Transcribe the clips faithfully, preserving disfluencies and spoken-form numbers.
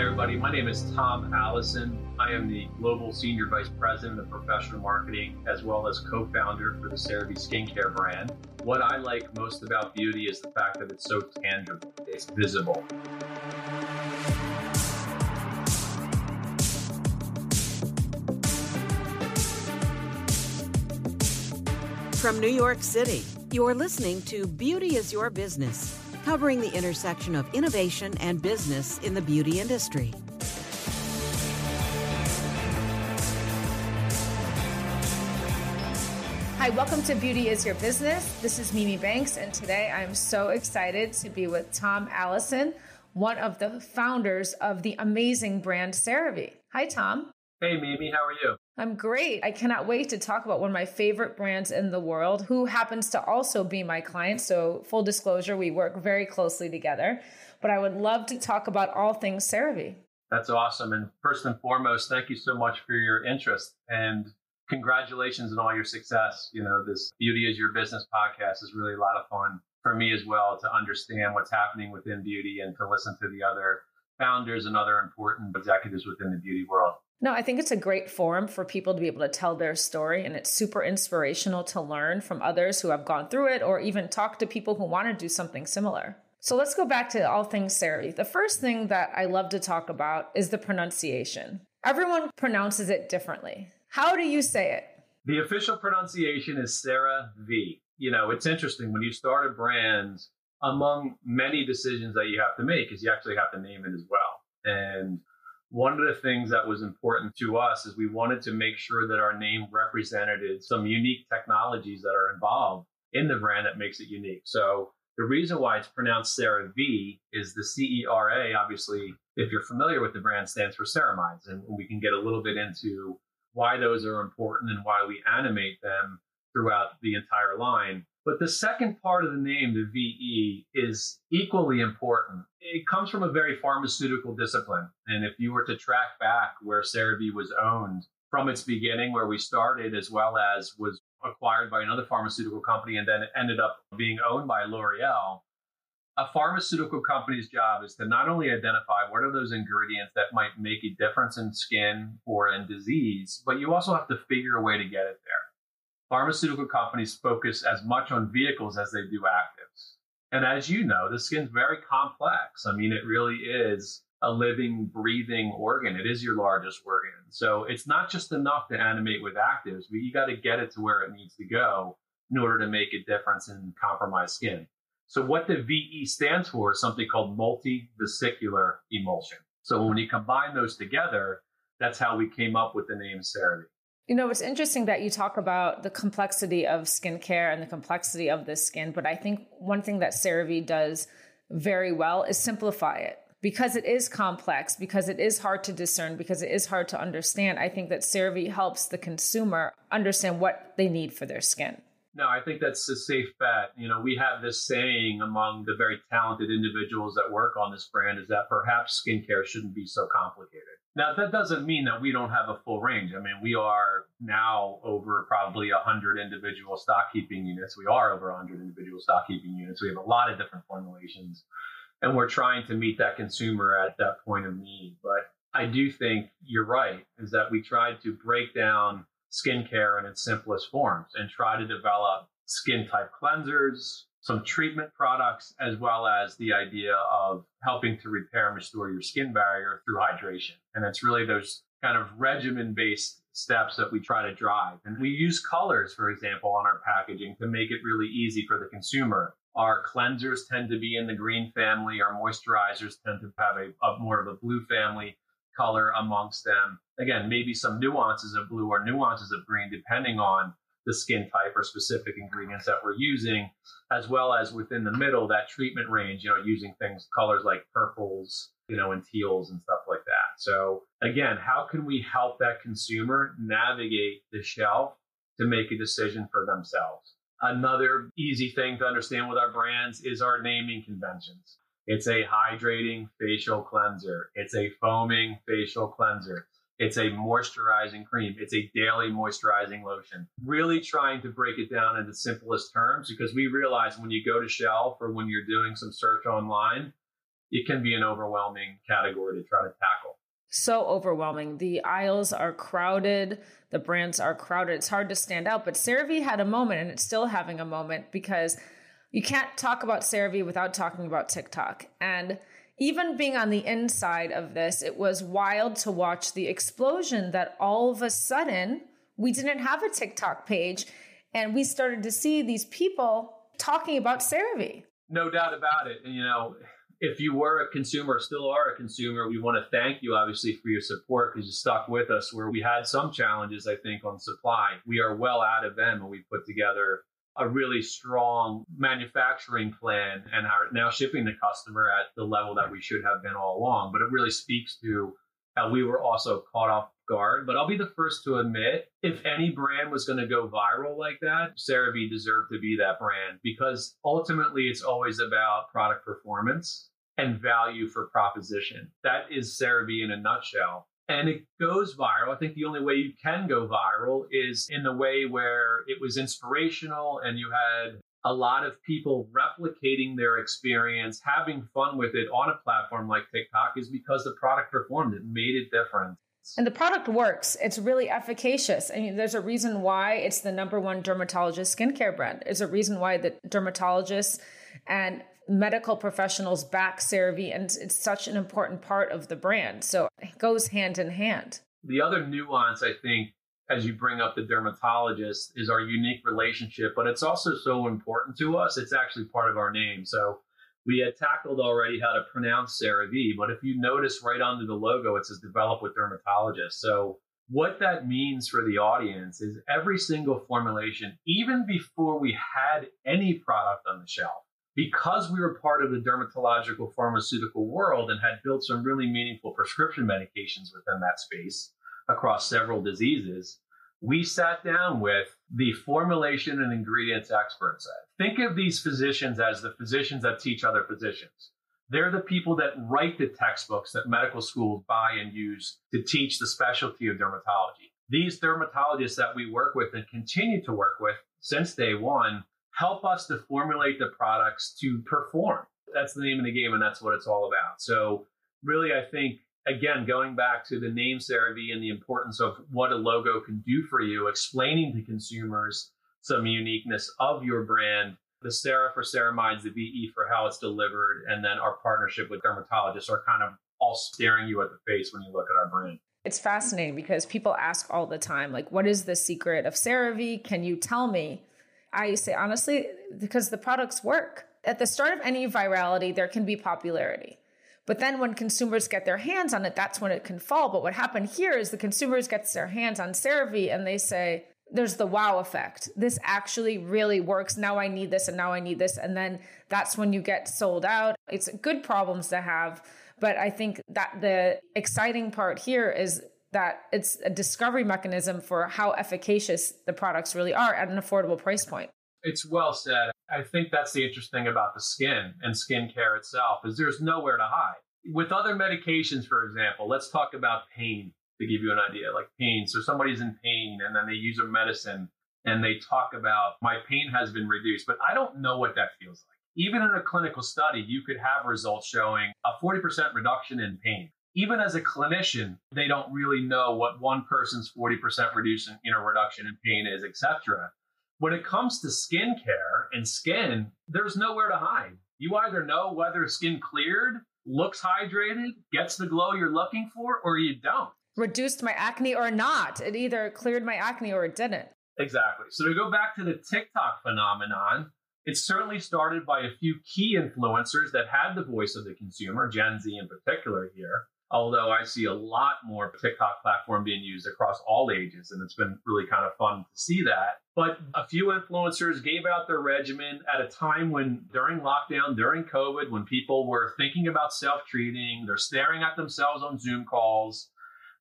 Hi, everybody. My name is Tom Allison. I am the Global Senior Vice President of Professional Marketing, as well as co-founder for the CeraVe skincare brand. What I like most about beauty is the fact that it's so tangible. It's visible. From New York City, you're listening to Beauty is Your Business, covering the intersection of innovation and business in the beauty industry. Hi, welcome to Beauty is Your Business. This is Mimi Banks, and today I'm so excited to be with Tom Allison, one of the founders of the amazing brand CeraVe. Hi, Tom. Hey, Mimi. How are you? I'm great. I cannot wait to talk about one of my favorite brands in the world, who happens to also be my client. So full disclosure, we work very closely together, but I would love to talk about all things CeraVe. That's awesome. And first and foremost, thank you so much for your interest and congratulations on all your success. You know, this Beauty is Your Business podcast is really a lot of fun for me as well to understand what's happening within beauty and to listen to the other founders and other important executives within the beauty world. No, I think it's a great forum for people to be able to tell their story. And it's super inspirational to learn from others who have gone through it or even talk to people who want to do something similar. So let's go back to all things CeraVe. The first thing that I love to talk about is the pronunciation. Everyone pronounces it differently. How do you say it? The official pronunciation is CeraVe. You know, it's interesting when you start a brand, among many decisions that you have to make is you actually have to name it as well. And one of the things that was important to us is we wanted to make sure that our name represented some unique technologies that are involved in the brand that makes it unique. So the reason why it's pronounced CeraVe is the C E R A, obviously, if you're familiar with the brand, stands for ceramides. And we can get a little bit into why those are important and why we animate them throughout the entire line. But the second part of the name, the V E, is equally important. It comes from a very pharmaceutical discipline. And if you were to track back where CeraVe was owned from its beginning, where we started, as well as was acquired by another pharmaceutical company, and then it ended up being owned by L'Oreal, a pharmaceutical company's job is to not only identify what are those ingredients that might make a difference in skin or in disease, but you also have to figure a way to get it there. Pharmaceutical companies focus as much on vehicles as they do actives. And as you know, the skin's very complex. I mean, it really is a living, breathing organ. It is your largest organ. So it's not just enough to animate with actives, but you got to get it to where it needs to go in order to make a difference in compromised skin. So what the V E stands for is something called multivesicular emulsion. So when you combine those together, that's how we came up with the name CeraVe. You know, it's interesting that you talk about the complexity of skincare and the complexity of the skin, but I think one thing that CeraVe does very well is simplify it. Because it is complex, because it is hard to discern, because it is hard to understand, I think that CeraVe helps the consumer understand what they need for their skin. No, I think that's a safe bet. You know, we have this saying among the very talented individuals that work on this brand is that perhaps skincare shouldn't be so complicated. Now, that doesn't mean that we don't have a full range. I mean, we are now over probably one hundred individual stock keeping units. We are over one hundred individual stock keeping units. We have a lot of different formulations, and we're trying to meet that consumer at that point of need. But I do think you're right, is that we tried to break down skincare in its simplest forms and try to develop skin type cleansers, some treatment products, as well as the idea of helping to repair and restore your skin barrier through hydration. And it's really those kind of regimen-based steps that we try to drive. And we use colors, for example, on our packaging to make it really easy for the consumer. Our cleansers tend to be in the green family. Our moisturizers tend to have a, a more of a blue family color amongst them. Again, maybe some nuances of blue or nuances of green, depending on the skin type or specific ingredients that we're using, as well as within the middle, that treatment range, you know, using things, colors like purples, you know, and teals and stuff like that. So again, how can we help that consumer navigate the shelf to make a decision for themselves? Another easy thing to understand with our brands is our naming conventions. It's a hydrating facial cleanser. It's a foaming facial cleanser. It's a moisturizing cream. It's a daily moisturizing lotion. Really trying to break it down in the simplest terms, because we realize when you go to shelf or when you're doing some search online, it can be an overwhelming category to try to tackle. So overwhelming. The aisles are crowded. The brands are crowded. It's hard to stand out. But CeraVe had a moment, and it's still having a moment, because you can't talk about CeraVe without talking about TikTok. And even being on the inside of this, it was wild to watch the explosion that all of a sudden we didn't have a TikTok page. And we started to see these people talking about CeraVe. No doubt about it. And, you know, if you were a consumer, still are a consumer, we want to thank you, obviously, for your support, because you stuck with us where we had some challenges, I think, on supply. We are well out of them, and we put together a really strong manufacturing plan and are now shipping the customer at the level that we should have been all along. But it really speaks to how we were also caught off guard. But I'll be the first to admit, if any brand was going to go viral like that, CeraVe deserved to be that brand, because ultimately it's always about product performance and value for proposition. That is CeraVe in a nutshell. And it goes viral. I think the only way you can go viral is in the way where it was inspirational and you had a lot of people replicating their experience, having fun with it on a platform like TikTok, is because the product performed. It made a difference. And the product works. It's really efficacious. I mean, there's a reason why it's the number one dermatologist skincare brand. It's a reason why the dermatologists and medical professionals back CeraVe, and it's such an important part of the brand. So it goes hand in hand. The other nuance, I think, as you bring up the dermatologist, is our unique relationship, but it's also so important to us. It's actually part of our name. So we had tackled already how to pronounce CeraVe, but if you notice right under the logo, it says develop with dermatologists. So what that means for the audience is every single formulation, even before we had any product on the shelf, because we were part of the dermatological pharmaceutical world and had built some really meaningful prescription medications within that space across several diseases, we sat down with the formulation and ingredients experts. Think of these physicians as the physicians that teach other physicians. They're the people that write the textbooks that medical schools buy and use to teach the specialty of dermatology. These dermatologists that we work with and continue to work with since day one help us to formulate the products to perform. That's the name of the game, and that's what it's all about. So really, I think, again, going back to the name CeraVe and the importance of what a logo can do for you, explaining to consumers some uniqueness of your brand, the Cera for ceramides, the V E for how it's delivered, and then our partnership with dermatologists are kind of all staring you at the face when you look at our brand. It's fascinating because people ask all the time, like, what is the secret of CeraVe? Can you tell me? I say, honestly, because the products work. At the start of any virality, there can be popularity. But then when consumers get their hands on it, that's when it can fall. But what happened here is the consumers get their hands on CeraVe and they say, there's the wow effect. This actually really works. Now I need this and now I need this. And then that's when you get sold out. It's good problems to have. But I think that the exciting part here is that it's a discovery mechanism for how efficacious the products really are at an affordable price point. It's well said. I think that's the interesting thing about the skin and skincare itself, is there's nowhere to hide. With other medications, for example, let's talk about pain to give you an idea, like pain. So somebody's in pain and then they use a medicine and they talk about, my pain has been reduced, but I don't know what that feels like. Even in a clinical study, you could have results showing a forty percent reduction in pain. Even as a clinician, they don't really know what one person's forty percent reduction, you know, reduction in pain is, et cetera. When it comes to skincare and skin, there's nowhere to hide. You either know whether skin cleared, looks hydrated, gets the glow you're looking for, or you don't. Reduced my acne or not. It either cleared my acne or it didn't. Exactly. So to go back to the TikTok phenomenon, it certainly started by a few key influencers that had the voice of the consumer, Gen Z in particular here, although I see a lot more TikTok platform being used across all ages, and it's been really kind of fun to see that. But a few influencers gave out their regimen at a time when, during lockdown, during COVID, when people were thinking about self-treating, they're staring at themselves on Zoom calls,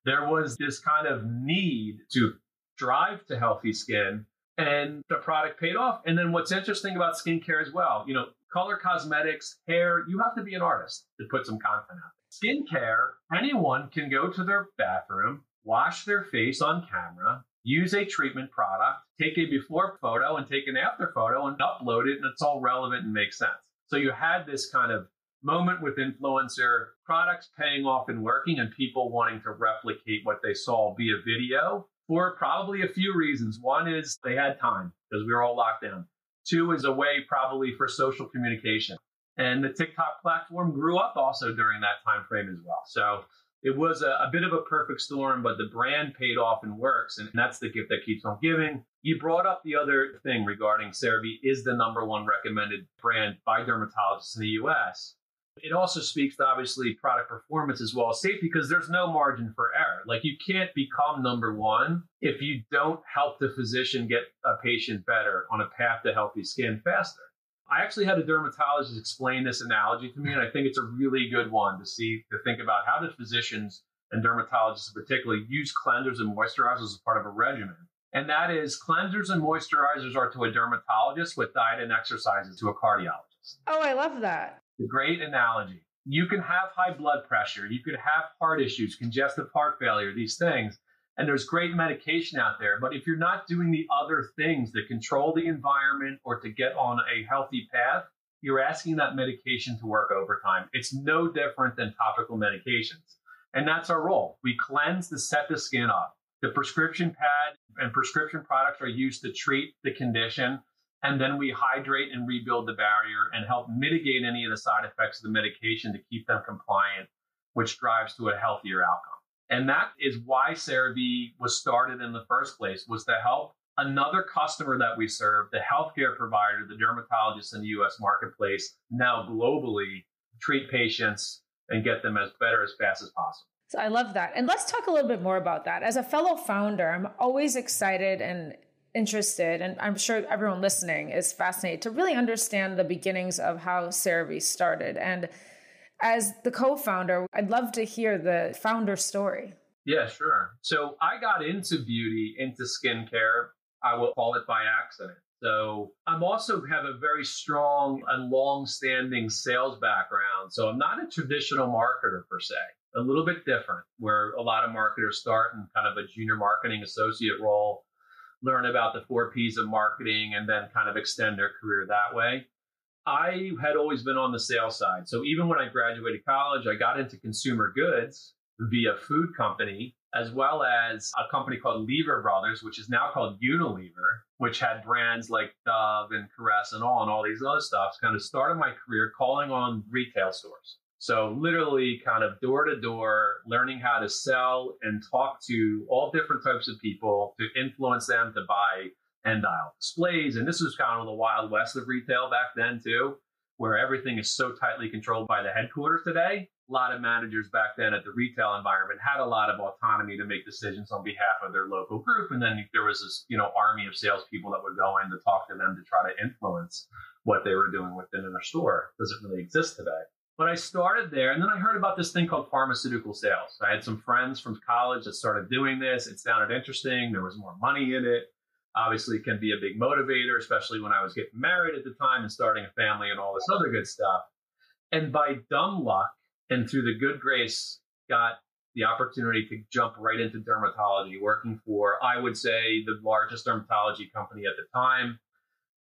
there was this kind of need to drive to healthy skin, and the product paid off. And then what's interesting about skincare as well, you know, color cosmetics, hair, you have to be an artist to put some content out. Skincare, anyone can go to their bathroom, wash their face on camera, use a treatment product, take a before photo and take an after photo and upload it, and it's all relevant and makes sense. So you had this kind of moment with influencer products paying off and working and people wanting to replicate what they saw via video for probably a few reasons. One is they had time because we were all locked down. Two is a way probably for social communication. And the TikTok platform grew up also during that time frame as well. So it was a, a bit of a perfect storm, but the brand paid off and works. And that's the gift that keeps on giving. You brought up the other thing regarding CeraVe is the number one recommended brand by dermatologists in the U S. It also speaks to obviously product performance as well as safety because there's no margin for error. Like you can't become number one if you don't help the physician get a patient better on a path to healthy skin faster. I actually had a dermatologist explain this analogy to me, and I think it's a really good one to see, to think about how do physicians and dermatologists in particular use cleansers and moisturizers as part of a regimen. And that is cleansers and moisturizers are to a dermatologist what diet and exercise is to a cardiologist. Oh, I love that. Great analogy. You can have high blood pressure. You could have heart issues, congestive heart failure, these things. And there's great medication out there. But if you're not doing the other things that control the environment or to get on a healthy path, you're asking that medication to work overtime. It's no different than topical medications. And that's our role. We cleanse to set the skin up. The prescription pad and prescription products are used to treat the condition. And then we hydrate and rebuild the barrier and help mitigate any of the side effects of the medication to keep them compliant, which drives to a healthier outcome. And that is why CeraVe was started in the first place, was to help another customer that we serve, the healthcare provider, the dermatologist in the U S marketplace, now globally treat patients and get them as better as fast as possible. So I love that. And let's talk a little bit more about that. As a fellow founder, I'm always excited and interested, and I'm sure everyone listening is fascinated to really understand the beginnings of how CeraVe started. And as the co-founder, I'd love to hear the founder story. Yeah, sure. So I got into beauty, into skincare, I will call it by accident. So I'm also have a very strong and long-standing sales background. So I'm not a traditional marketer per se, a little bit different where a lot of marketers start in kind of a junior marketing associate role, learn about the four P's of marketing, and then kind of extend their career that way. I had always been on the sales side. So even when I graduated college, I got into consumer goods via food company, as well as a company called Lever Brothers, which is now called Unilever, which had brands like Dove and Caress and all and all these other stuff. Kind of started my career calling on retail stores. So literally kind of door to door, learning how to sell and talk to all different types of people to influence them to buy end aisle displays. And this was kind of the wild west of retail back then too, where everything is so tightly controlled by the headquarters today. A lot of managers back then at the retail environment had a lot of autonomy to make decisions on behalf of their local group. And then there was this, you know, army of salespeople that would go in to talk to them to try to influence what they were doing within their store. It doesn't really exist today. But I started there, and then I heard about this thing called pharmaceutical sales. I had some friends from college that started doing this. It sounded interesting. There was more money in it. Obviously, it can be a big motivator, especially when I was getting married at the time and starting a family and all this other good stuff. And by dumb luck and through the good grace, got the opportunity to jump right into dermatology, working for, I would say, the largest dermatology company at the time.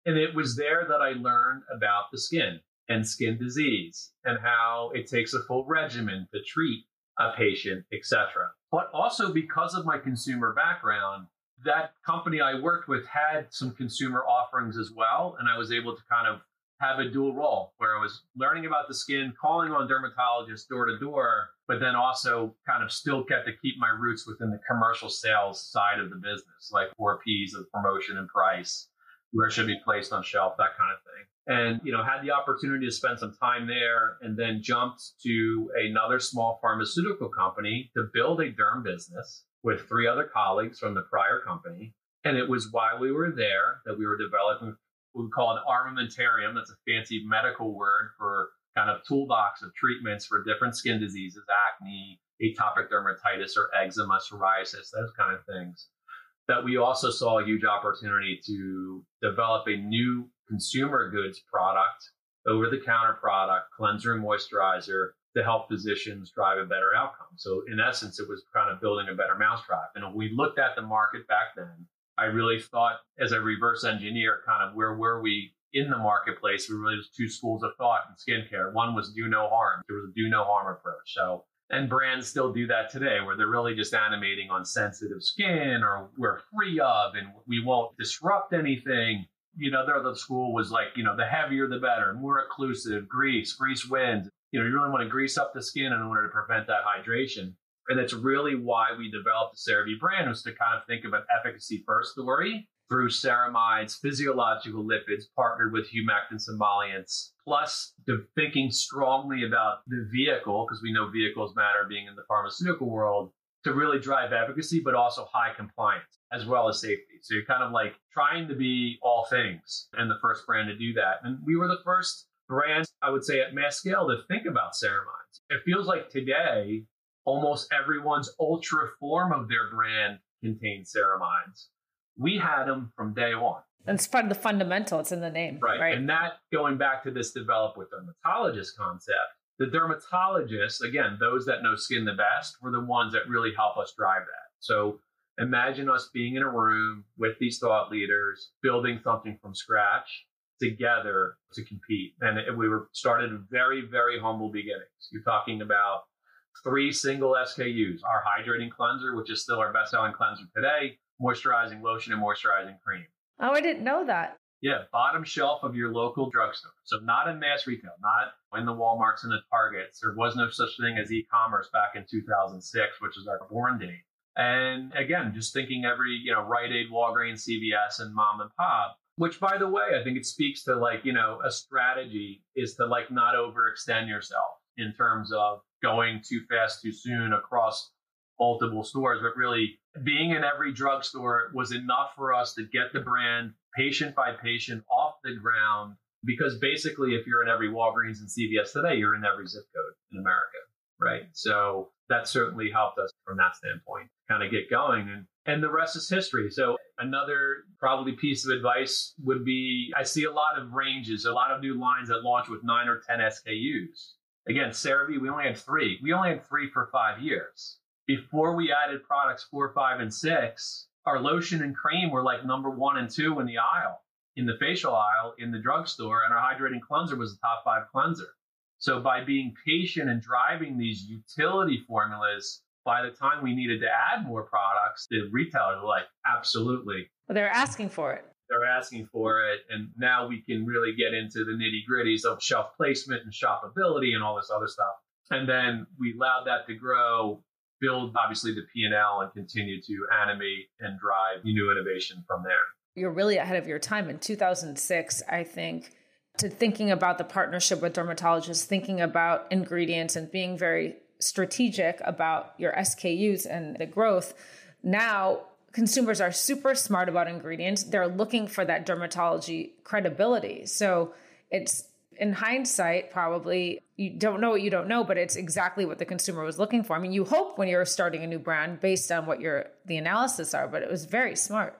And it was there that I learned about the skin and skin disease and how it takes a full regimen to treat a patient, et cetera. But also because of my consumer background, that company I worked with had some consumer offerings as well. And I was able to kind of have a dual role where I was learning about the skin, calling on dermatologists door to door, but then also kind of still kept to keep my roots within the commercial sales side of the business, like four P's of promotion and price, where it should be placed on shelf, that kind of thing. And, you know, had the opportunity to spend some time there and then jumped to another small pharmaceutical company to build a derm business with three other colleagues from the prior company. And it was while we were there that we were developing what we call an armamentarium. That's a fancy medical word for kind of toolbox of treatments for different skin diseases, acne, atopic dermatitis or eczema, psoriasis, those kind of things. That we also saw a huge opportunity to develop a new consumer goods product, over-the-counter product, cleanser and moisturizer to help physicians drive a better outcome. So in essence, it was kind of building a better mousetrap. And when we looked at the market back then, I really thought as a reverse engineer, kind of where were we in the marketplace, there really was two schools of thought in skincare. One was do no harm. There was a do no harm approach. So, and brands still do that today, where they're really just animating on sensitive skin, or we're free of, and we won't disrupt anything. You know, their other school was like, you know, the heavier, the better, more occlusive, grease, grease wins. You know, you really want to grease up the skin in order to prevent that hydration. And that's really why we developed the CeraVe brand, was to kind of think of an efficacy first story through ceramides, physiological lipids, partnered with humectants and emollients, plus the thinking strongly about the vehicle, because we know vehicles matter being in the pharmaceutical world, to really drive efficacy, but also high compliance as well as safety. So you're kind of like trying to be all things, and the first brand to do that. And we were the first brand, I would say, at mass scale to think about ceramides. It feels like today, almost everyone's ultra form of their brand contains ceramides. We had them from day one. And it's fun, the fundamental, it's in the name. Right. right. And that, going back to this develop with dermatologist concept, the dermatologists, again, those that know skin the best, were the ones that really help us drive that. So imagine us being in a room with these thought leaders, building something from scratch together to compete. And it, we were started very, very humble beginnings. You're talking about three single S K Us, our hydrating cleanser, which is still our best-selling cleanser today, moisturizing lotion, and moisturizing cream. Oh, I didn't know that. Yeah, bottom shelf of your local drugstore. So not in mass retail, not in the Walmarts and the Targets. There was no such thing as e-commerce back in two thousand six, which is our born date. And again, just thinking every, you know, Rite Aid, Walgreens, C V S, and mom and pop, which, by the way, I think it speaks to, like, you know, a strategy is to, like, not overextend yourself in terms of going too fast, too soon across multiple stores, but really being in every drugstore was enough for us to get the brand patient by patient off the ground. Because basically, if you're in every Walgreens and C V S today, you're in every zip code in America, right? So that certainly helped us from that standpoint, kind of get going. And, and the rest is history. So another probably piece of advice would be, I see a lot of ranges, a lot of new lines that launch with nine or ten S K Us. Again, CeraVe, we only had three. We only had three for five years. Before we added products four, five, and six, our lotion and cream were like number one and two in the aisle, in the facial aisle, in the drugstore, and our hydrating cleanser was a top five cleanser. So by being patient and driving these utility formulas, by the time we needed to add more products, the retailers were like, absolutely. Well, they're asking for it. They're asking for it. And now we can really get into the nitty-gritties of shelf placement and shoppability and all this other stuff. And then we allowed that to grow, build, obviously, the P and L, and continue to animate and drive new innovation from there. You're really ahead of your time. In two thousand six, I think, to thinking about the partnership with dermatologists, thinking about ingredients and being very strategic about your S K Us and the growth. Now, consumers are super smart about ingredients. They're looking for that dermatology credibility. So it's, in hindsight, probably, you don't know what you don't know, but it's exactly what the consumer was looking for. I mean, you hope when you're starting a new brand based on what your the analysis are, but it was very smart.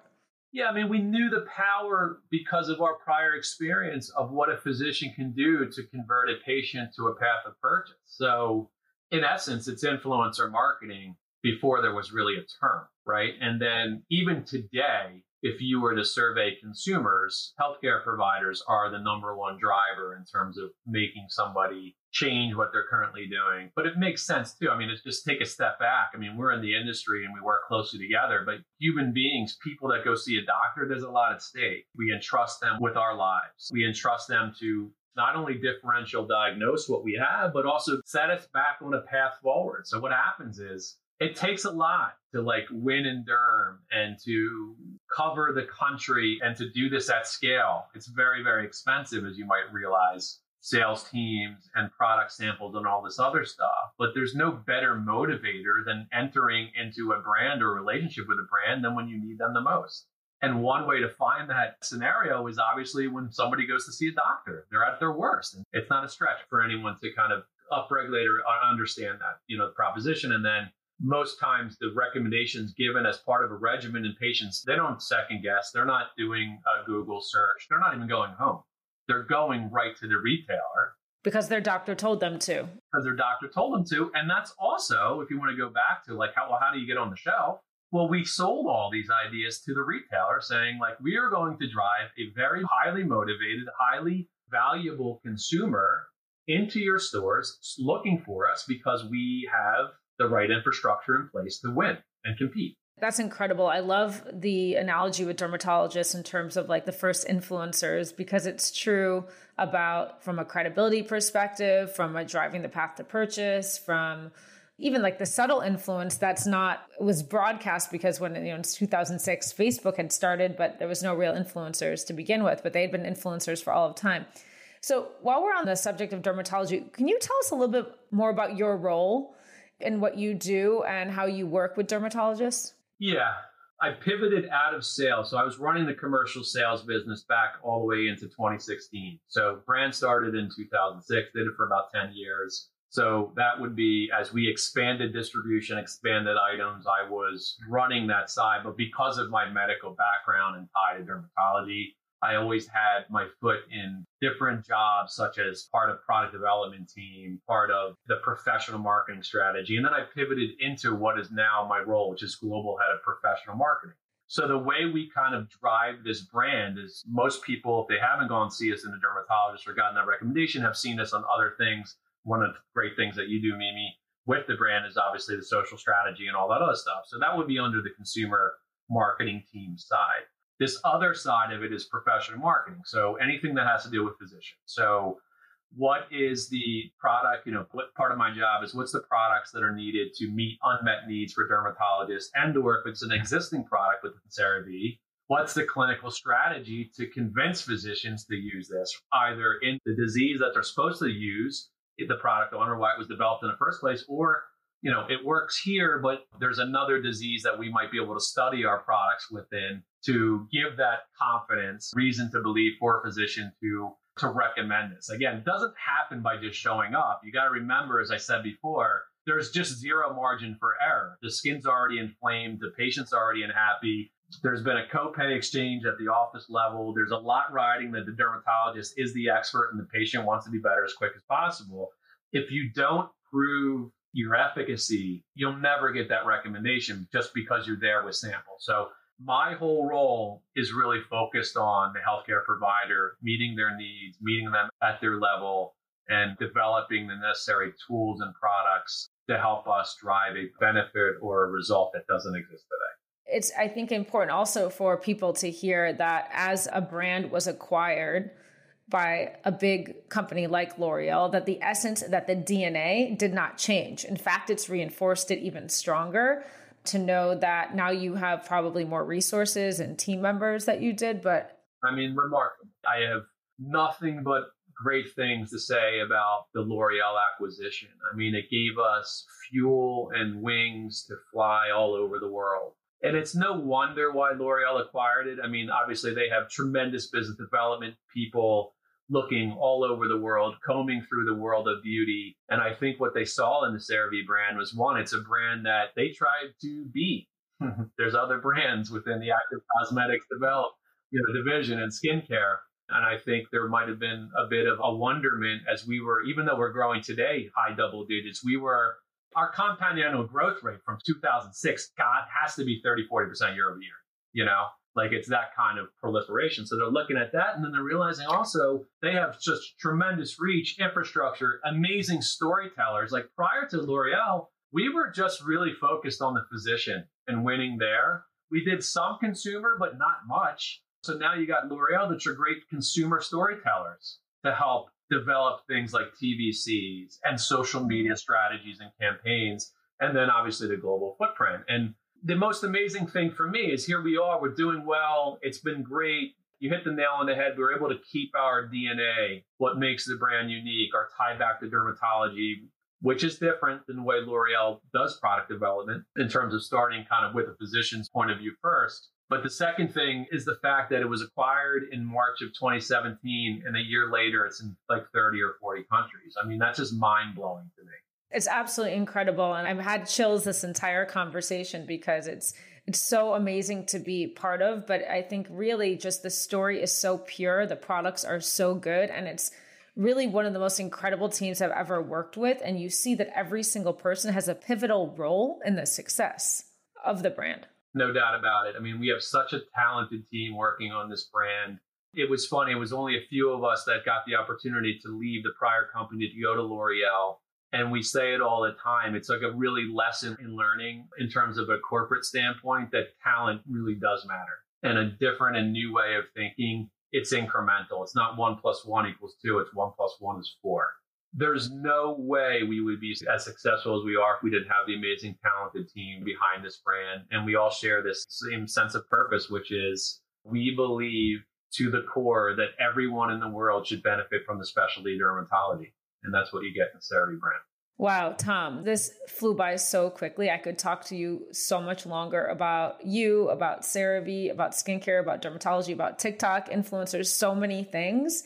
Yeah, I mean, we knew the power because of our prior experience of what a physician can do to convert a patient to a path of purchase. So in essence, it's influencer marketing before there was really a term, right? And then even today, if you were to survey consumers, healthcare providers are the number one driver in terms of making somebody change what they're currently doing. But it makes sense too. I mean, it's just take a step back. I mean, we're in the industry and we work closely together, but human beings, people that go see a doctor, there's a lot at stake. We entrust them with our lives. We entrust them to not only differential diagnose what we have, but also set us back on a path forward. So what happens is, it takes a lot to like win in derm and to cover the country and to do this at scale. It's very, very expensive, as you might realize, sales teams and product samples and all this other stuff. But there's no better motivator than entering into a brand or a relationship with a brand than when you need them the most. And one way to find that scenario is obviously when somebody goes to see a doctor, they're at their worst. And it's not a stretch for anyone to kind of upregulate or understand that, you know, the proposition. And then most times the recommendations given as part of a regimen in patients, they don't second guess. They're not doing a Google search. They're not even going home. They're going right to the retailer. Because their doctor told them to. Because their doctor told them to. And that's also, if you want to go back to like, how, well, how do you get on the shelf? Well, we've sold all these ideas to the retailer saying, like, we are going to drive a very highly motivated, highly valuable consumer into your stores looking for us because we have the right infrastructure in place to win and compete. That's incredible. I love the analogy with dermatologists in terms of like the first influencers, because it's true about from a credibility perspective, from a driving the path to purchase, from even like the subtle influence that's not was broadcast, because when, you know, in two thousand six, Facebook had started, but there was no real influencers to begin with, but they had been influencers for all of time. So while we're on the subject of dermatology, can you tell us a little bit more about your role and what you do and how you work with dermatologists? Yeah, I pivoted out of sales. So I was running the commercial sales business back all the way into twenty sixteen. So brand started in two thousand six, did it for about ten years. So that would be as we expanded distribution, expanded items, I was running that side. But because of my medical background and tie to dermatology, I always had my foot in different jobs, such as part of product development team, part of the professional marketing strategy. And then I pivoted into what is now my role, which is global head of professional marketing. So the way we kind of drive this brand is most people, if they haven't gone see us in a dermatologist or gotten that recommendation, have seen us on other things. One of the great things that you do, Mimi, with the brand is obviously the social strategy and all that other stuff. So that would be under the consumer marketing team side. This other side of it is professional marketing. So anything that has to do with physicians. So what is the product, you know, what part of my job is what's the products that are needed to meet unmet needs for dermatologists, and or if it's an existing product within CeraVe, what's the clinical strategy to convince physicians to use this, either in the disease that they're supposed to use the product on or why it was developed in the first place, or, you know, it works here, but there's another disease that we might be able to study our products within to give that confidence, reason to believe for a physician to, to recommend this. Again, it doesn't happen by just showing up. You got to remember, as I said before, there's just zero margin for error. The skin's already inflamed. The patient's already unhappy. There's been a copay exchange at the office level. There's a lot riding that the dermatologist is the expert and the patient wants to be better as quick as possible. If you don't prove your efficacy, you'll never get that recommendation just because you're there with samples. So my whole role is really focused on the healthcare provider, meeting their needs, meeting them at their level, and developing the necessary tools and products to help us drive a benefit or a result that doesn't exist today. It's, I think, important also for people to hear that as a brand was acquired by a big company like L'Oreal, that the essence, that the D N A did not change. In fact, it's reinforced it even stronger to know that now you have probably more resources and team members that you did. But I mean, remarkable. I have nothing but great things to say about the L'Oreal acquisition. I mean, it gave us fuel and wings to fly all over the world. And it's no wonder why L'Oreal acquired it. I mean, obviously, they have tremendous business development people looking all over the world, combing through the world of beauty. And I think what they saw in the CeraVe brand was, one, it's a brand that they tried to beat. There's other brands within the active cosmetics develop, you know, division and skincare. And I think there might have been a bit of a wonderment as we were, even though we're growing today, high double digits, we were... Our compound annual growth rate from two thousand six, God, has to be thirty, forty percent year over year. You know, like it's that kind of proliferation. So they're looking at that and then they're realizing also they have just tremendous reach, infrastructure, amazing storytellers. Like prior to L'Oreal, we were just really focused on the physician and winning there. We did some consumer, but not much. So now you got L'Oreal that's your great consumer storytellers to help develop things like T V Cs and social media strategies and campaigns, and then obviously the global footprint. And the most amazing thing for me is here we are, we're doing well, it's been great. You hit the nail on the head. We're able to keep our D N A, what makes the brand unique, our tie back to dermatology, which is different than the way L'Oreal does product development in terms of starting kind of with a physician's point of view first. But the second thing is the fact that it was acquired in March of twenty seventeen, and a year later, it's in like thirty or forty countries. I mean, that's just mind-blowing to me. It's absolutely incredible. And I've had chills this entire conversation because it's it's so amazing to be part of. But I think really just the story is so pure. The products are so good. And it's really one of the most incredible teams I've ever worked with. And you see that every single person has a pivotal role in the success of the brand. No doubt about it. I mean, we have such a talented team working on this brand. It was funny. It was only a few of us that got the opportunity to leave the prior company to go to L'Oreal. And we say it all the time. It's like a really lesson in learning in terms of a corporate standpoint that talent really does matter. And a different and new way of thinking, it's incremental. It's not one plus one equals two. It's one plus one is four. There's no way we would be as successful as we are if we didn't have the amazing, talented team behind this brand. And we all share this same sense of purpose, which is we believe to the core that everyone in the world should benefit from the specialty dermatology. And that's what you get in the CeraVe brand. Wow, Tom, this flew by so quickly. I could talk to you so much longer about you, about CeraVe, about skincare, about dermatology, about TikTok, influencers, so many things.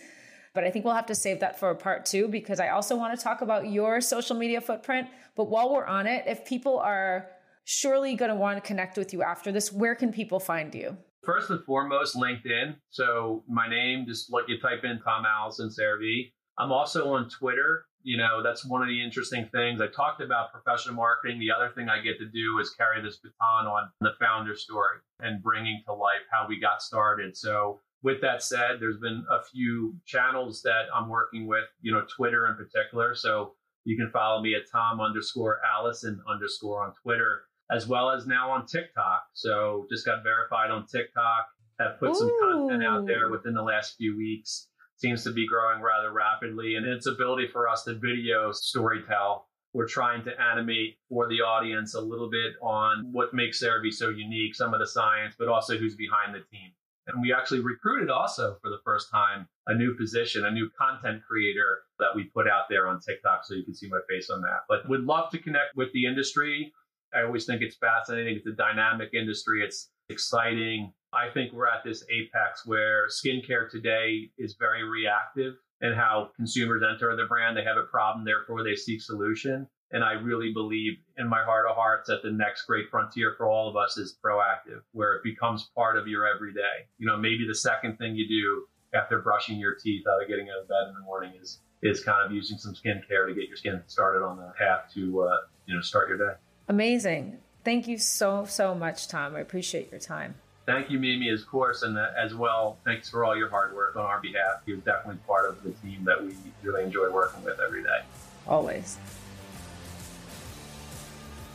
But I think we'll have to save that for a part two, because I also want to talk about your social media footprint. But while we're on it, if people are surely going to want to connect with you after this, where can people find you? First and foremost, LinkedIn. So my name, just like you type in Tom Allison, CeraVe. I'm also on Twitter. You know, that's one of the interesting things. I talked about professional marketing. The other thing I get to do is carry this baton on the founder story and bringing to life how we got started. So with that said, there's been a few channels that I'm working with, you know, Twitter in particular. So you can follow me at Tom underscore Allison underscore on Twitter, as well as now on TikTok. So just got verified on TikTok. Have put Ooh. some content out there within the last few weeks. Seems to be growing rather rapidly, and its ability for us to video storytell. We're trying to animate for the audience a little bit on what makes CeraVe so unique, some of the science, but also who's behind the team. And we actually recruited also for the first time a new position, a new content creator that we put out there on TikTok, so you can see my face on that. But would love to connect with the industry. I always think it's fascinating. It's a dynamic industry. It's exciting. I think we're at this apex where skincare today is very reactive and how consumers enter the brand. They have a problem, therefore they seek solution. And I really believe in my heart of hearts that the next great frontier for all of us is proactive, where it becomes part of your everyday. You know, maybe the second thing you do after brushing your teeth out of getting out of bed in the morning is is kind of using some skincare to get your skin started on the path to, uh, you know, start your day. Amazing. Thank you so, so much, Tom. I appreciate your time. Thank you, Mimi, of course, and as well, thanks for all your hard work on our behalf. You're definitely part of the team that we really enjoy working with every day. Always.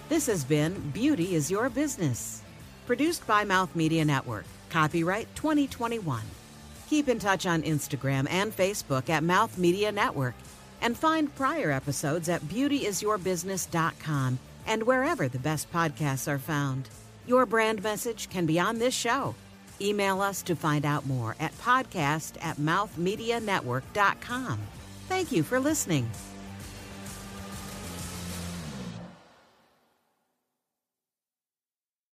This has been Beauty is Your Business, produced by Mouth Media Network. Copyright twenty twenty-one. Keep in touch on Instagram and Facebook at Mouth Media Network, and find prior episodes at beauty is your business dot com and wherever the best podcasts are found. Your brand message can be on this show. Email us to find out more at podcast at mouth media network dot com. Thank you for listening.